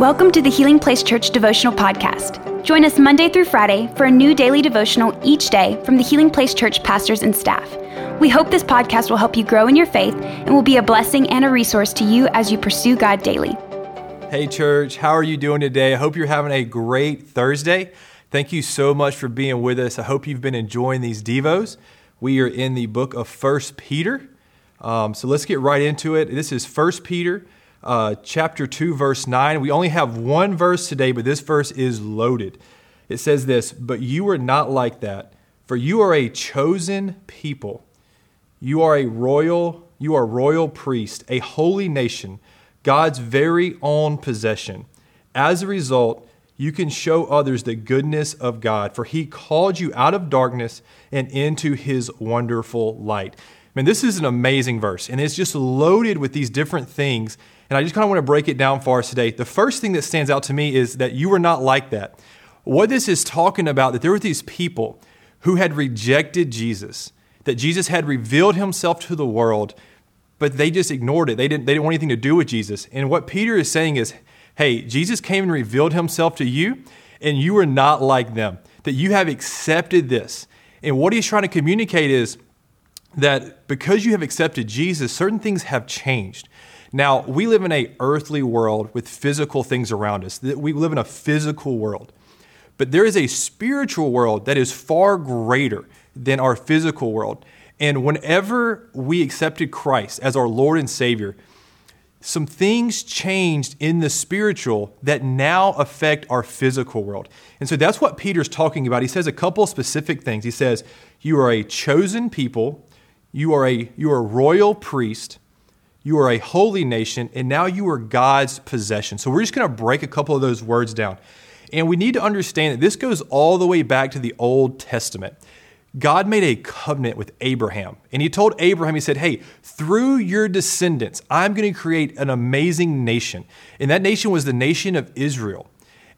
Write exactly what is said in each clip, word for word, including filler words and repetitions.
Welcome to the Healing Place Church Devotional Podcast. Join us Monday through Friday for a new daily devotional each day from the Healing Place Church pastors and staff. We hope this podcast will help you grow in your faith and will be a blessing and a resource to you as you pursue God daily. Hey church, how are you doing today? I hope you're having a great Thursday. Thank you so much for being with us. I hope you've been enjoying these Devos. We are in the book of First Peter. Um, so let's get right into it. This is First Peter uh, chapter two, verse nine. We only have one verse today, but this verse is loaded. It says this, "But you are not like that, for you are a chosen people. You are a royal, you are royal priest, a holy nation, God's very own possession. As a result, you can show others the goodness of God, for he called you out of darkness and into his wonderful light." Man, this is an amazing verse, and it's just loaded with these different things, and I just kind of want to break it down for us today. The first thing that stands out to me is that you were not like that. What this is talking about, that there were these people who had rejected Jesus, that Jesus had revealed himself to the world, but they just ignored it. They didn't, they didn't want anything to do with Jesus. And what Peter is saying is, hey, Jesus came and revealed himself to you, and you are not like them, that you have accepted this. And what he's trying to communicate is that because you have accepted Jesus, certain things have changed. Now, we live in an earthly world with physical things around us. We live in a physical world. But there is a spiritual world that is far greater than our physical world. And whenever we accepted Christ as our Lord and Savior, some things changed in the spiritual that now affect our physical world. And so that's what Peter's talking about. He says a couple specific things. He says, you are a chosen people, you are a, you are a royal priest, you are a holy nation, and now you are God's possession. So we're just going to break a couple of those words down. And we need to understand that this goes all the way back to the Old Testament. God made a covenant with Abraham, and he told Abraham, he said, hey, through your descendants, I'm going to create an amazing nation. And that nation was the nation of Israel.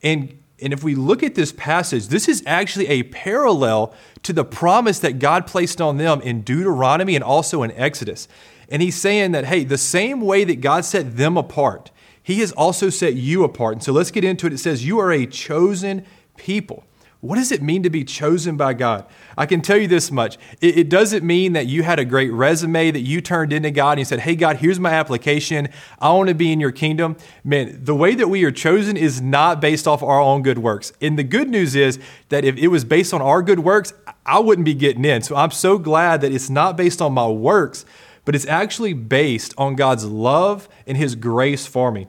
And, and if we look at this passage, this is actually a parallel to the promise that God placed on them in Deuteronomy and also in Exodus. And he's saying that, hey, the same way that God set them apart, he has also set you apart. And so let's get into it. It says, you are a chosen people. What does it mean to be chosen by God? I can tell you this much. It, it doesn't mean that you had a great resume that you turned into God and you said, hey, God, here's my application. I want to be in your kingdom. Man, the way that we are chosen is not based off our own good works. And the good news is that if it was based on our good works, I wouldn't be getting in. So I'm so glad that it's not based on my works, but it's actually based on God's love and his grace for me.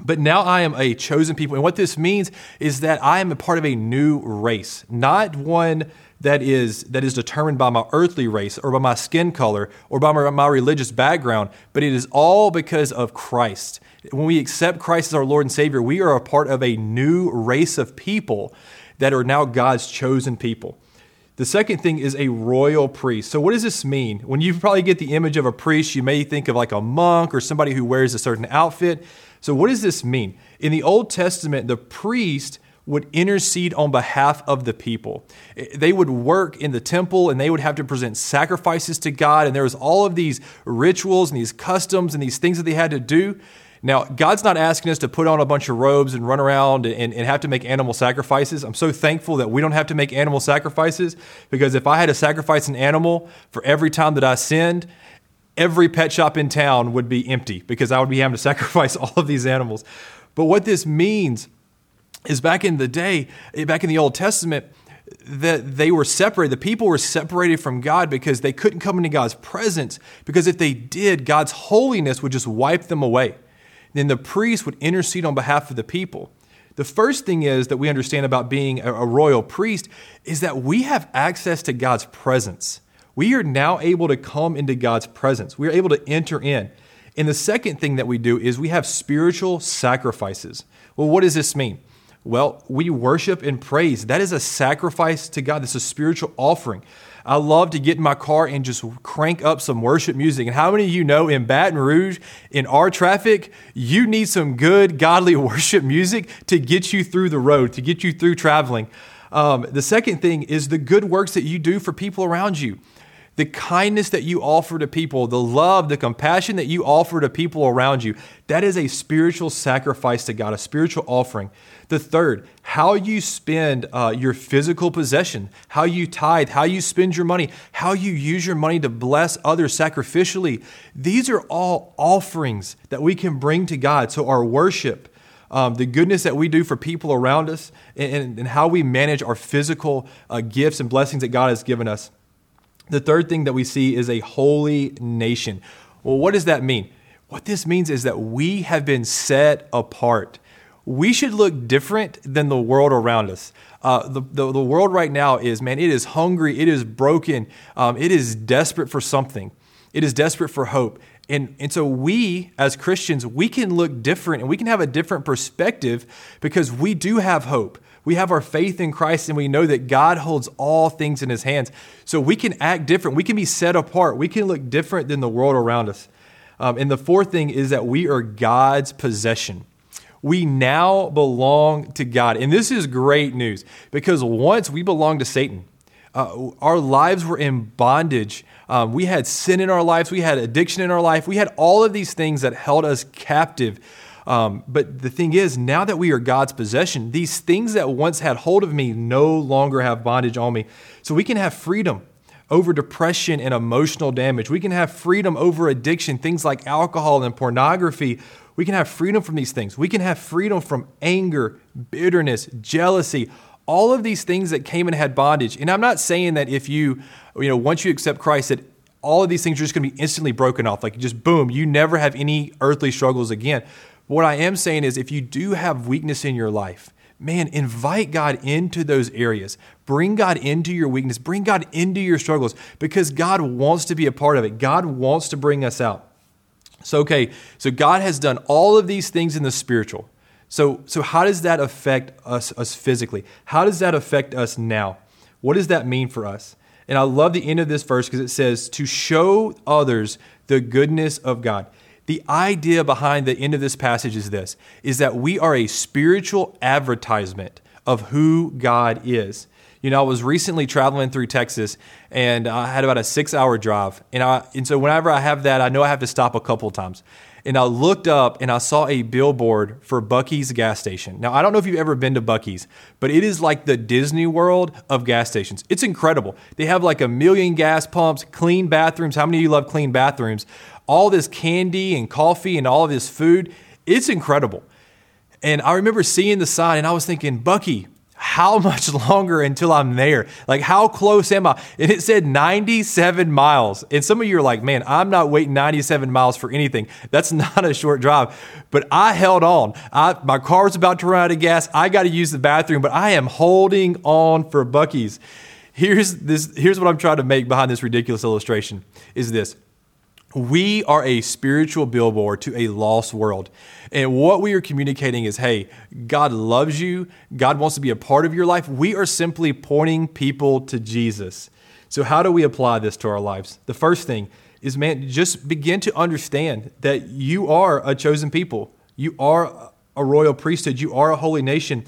But now I am a chosen people. And what this means is that I am a part of a new race, not one that is that is determined by my earthly race or by my skin color or by my, my religious background, but it is all because of Christ. When we accept Christ as our Lord and Savior, we are a part of a new race of people that are now God's chosen people. The second thing is a royal priest. So what does this mean? When you probably get the image of a priest, you may think of like a monk or somebody who wears a certain outfit. So what does this mean? In the Old Testament, the priest would intercede on behalf of the people. They would work in the temple and they would have to present sacrifices to God. And there was all of these rituals and these customs and these things that they had to do. Now, God's not asking us to put on a bunch of robes and run around and, and have to make animal sacrifices. I'm so thankful that we don't have to make animal sacrifices, because if I had to sacrifice an animal for every time that I sinned, every pet shop in town would be empty because I would be having to sacrifice all of these animals. But what this means is back in the day, back in the Old Testament, that they were separated. The people were separated from God because they couldn't come into God's presence, because if they did, God's holiness would just wipe them away. Then the priest would intercede on behalf of the people. The first thing is that we understand about being a royal priest is that we have access to God's presence. We are now able to come into God's presence. We are able to enter in. And the second thing that we do is we have spiritual sacrifices. Well, what does this mean? Well, we worship and praise. That is a sacrifice to God. That's a spiritual offering. I love to get in my car and just crank up some worship music. And how many of you know in Baton Rouge, in our traffic, you need some good, godly worship music to get you through the road, to get you through traveling. Um, the second thing is the good works that you do for people around you. the kindness that you offer to people, the love, the compassion that you offer to people around you, that is a spiritual sacrifice to God, a spiritual offering. The third, how you spend uh, your physical possession, how you tithe, how you spend your money, how you use your money to bless others sacrificially. These are all offerings that we can bring to God. So our worship, Um, the goodness that we do for people around us, and, and, and how we manage our physical uh, gifts and blessings that God has given us. The third thing that we see is a holy nation. Well, what does that mean? What this means is that we have been set apart. We should look different than the world around us. Uh, the, the, the world right now is, man, it is hungry, it is broken, um, it is desperate for something. It is desperate for hope. And, and so we, as Christians, we can look different and we can have a different perspective because we do have hope. We have our faith in Christ and we know that God holds all things in his hands. So we can act different. We can be set apart. We can look different than the world around us. Um, and the fourth thing is that we are God's possession. We now belong to God. And this is great news because once we belonged to Satan. Uh, our lives were in bondage. Um, we had sin in our lives. We had addiction in our life. We had all of these things that held us captive. Um, but the thing is, now that we are God's possession, these things that once had hold of me no longer have bondage on me. So we can have freedom over depression and emotional damage. We can have freedom over addiction, things like alcohol and pornography. We can have freedom from these things. We can have freedom from anger, bitterness, jealousy, all of these things that came and had bondage. And I'm not saying that if you, you know, once you accept Christ, that all of these things are just going to be instantly broken off. Like just boom, you never have any earthly struggles again. But what I am saying is if you do have weakness in your life, man, invite God into those areas. Bring God into your weakness. Bring God into your struggles because God wants to be a part of it. God wants to bring us out. So, okay, so God has done all of these things in the spiritual. So so how does that affect us, us physically? How does that affect us now? What does that mean for us? And I love the end of this verse because it says, to show others the goodness of God. The idea behind the end of this passage is this, is that we are a spiritual advertisement of who God is. You know, I was recently traveling through Texas and I had about a six hour drive. And I and so whenever I have that, I know I have to stop a couple of times. And I looked up and I saw a billboard for Buc-ee's gas station. Now, I don't know if you've ever been to Buc-ee's, but it is like the Disney World of gas stations. It's incredible. They have like a million gas pumps, clean bathrooms. How many of you love clean bathrooms? All this candy and coffee and all of this food. It's incredible. And I remember seeing the sign and I was thinking, Buc-ee, how much longer until I'm there? Like, how close am I? And it said ninety-seven miles. And some of you are like, man, I'm not waiting ninety-seven miles for anything. That's not a short drive. But I held on. I, my car was about to run out of gas. I got to use the bathroom, but I am holding on for Buc-ee's. Here's this. Here's what I'm trying to make behind this ridiculous illustration is this. We are a spiritual billboard to a lost world. And what we are communicating is, hey, God loves you. God wants to be a part of your life. We are simply pointing people to Jesus. So how do we apply this to our lives? The first thing is, man, just begin to understand that you are a chosen people. You are a royal priesthood. You are a holy nation.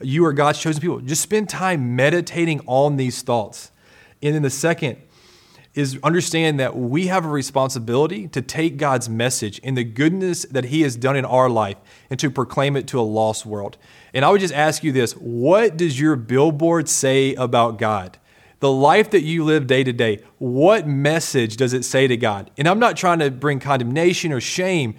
You are God's chosen people. Just spend time meditating on these thoughts. And then the second is understand that we have a responsibility to take God's message and the goodness that he has done in our life and to proclaim it to a lost world. And I would just ask you this, what does your billboard say about God? The life that you live day to day, what message does it say to God? And I'm not trying to bring condemnation or shame,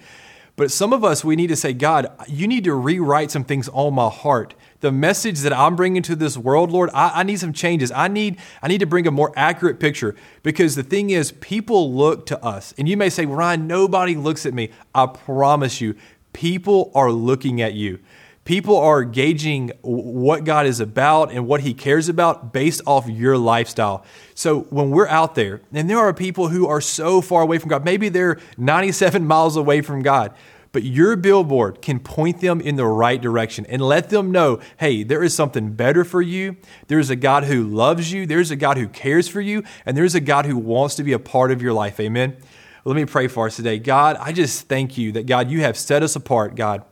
but some of us, we need to say, God, you need to rewrite some things on my heart. The message that I'm bringing to this world, Lord, I, I need some changes. I need I need to bring a more accurate picture because the thing is, people look to us. And you may say, Ryan, nobody looks at me. I promise you, people are looking at you. People are gauging what God is about and what he cares about based off your lifestyle. So when we're out there, and there are people who are so far away from God, maybe they're ninety-seven miles away from God, but your billboard can point them in the right direction and let them know, hey, there is something better for you. There's a God who loves you. There's a God who cares for you. And there's a God who wants to be a part of your life. Amen. Let me pray for us today. God, I just thank you that, God, you have set us apart, God.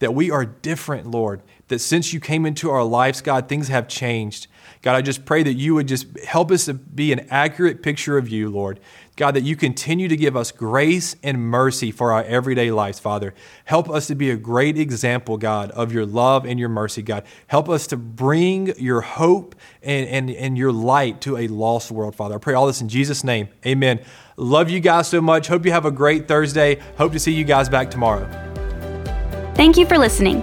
that we are different, Lord, that since you came into our lives, God, things have changed. God, I just pray that you would just help us to be an accurate picture of you, Lord. God, that you continue to give us grace and mercy for our everyday lives, Father. Help us to be a great example, God, of your love and your mercy, God. Help us to bring your hope and, and, and your light to a lost world, Father. I pray all this in Jesus' name. Amen. Love you guys so much. Hope you have a great Thursday. Hope to see you guys back tomorrow. Thank you for listening.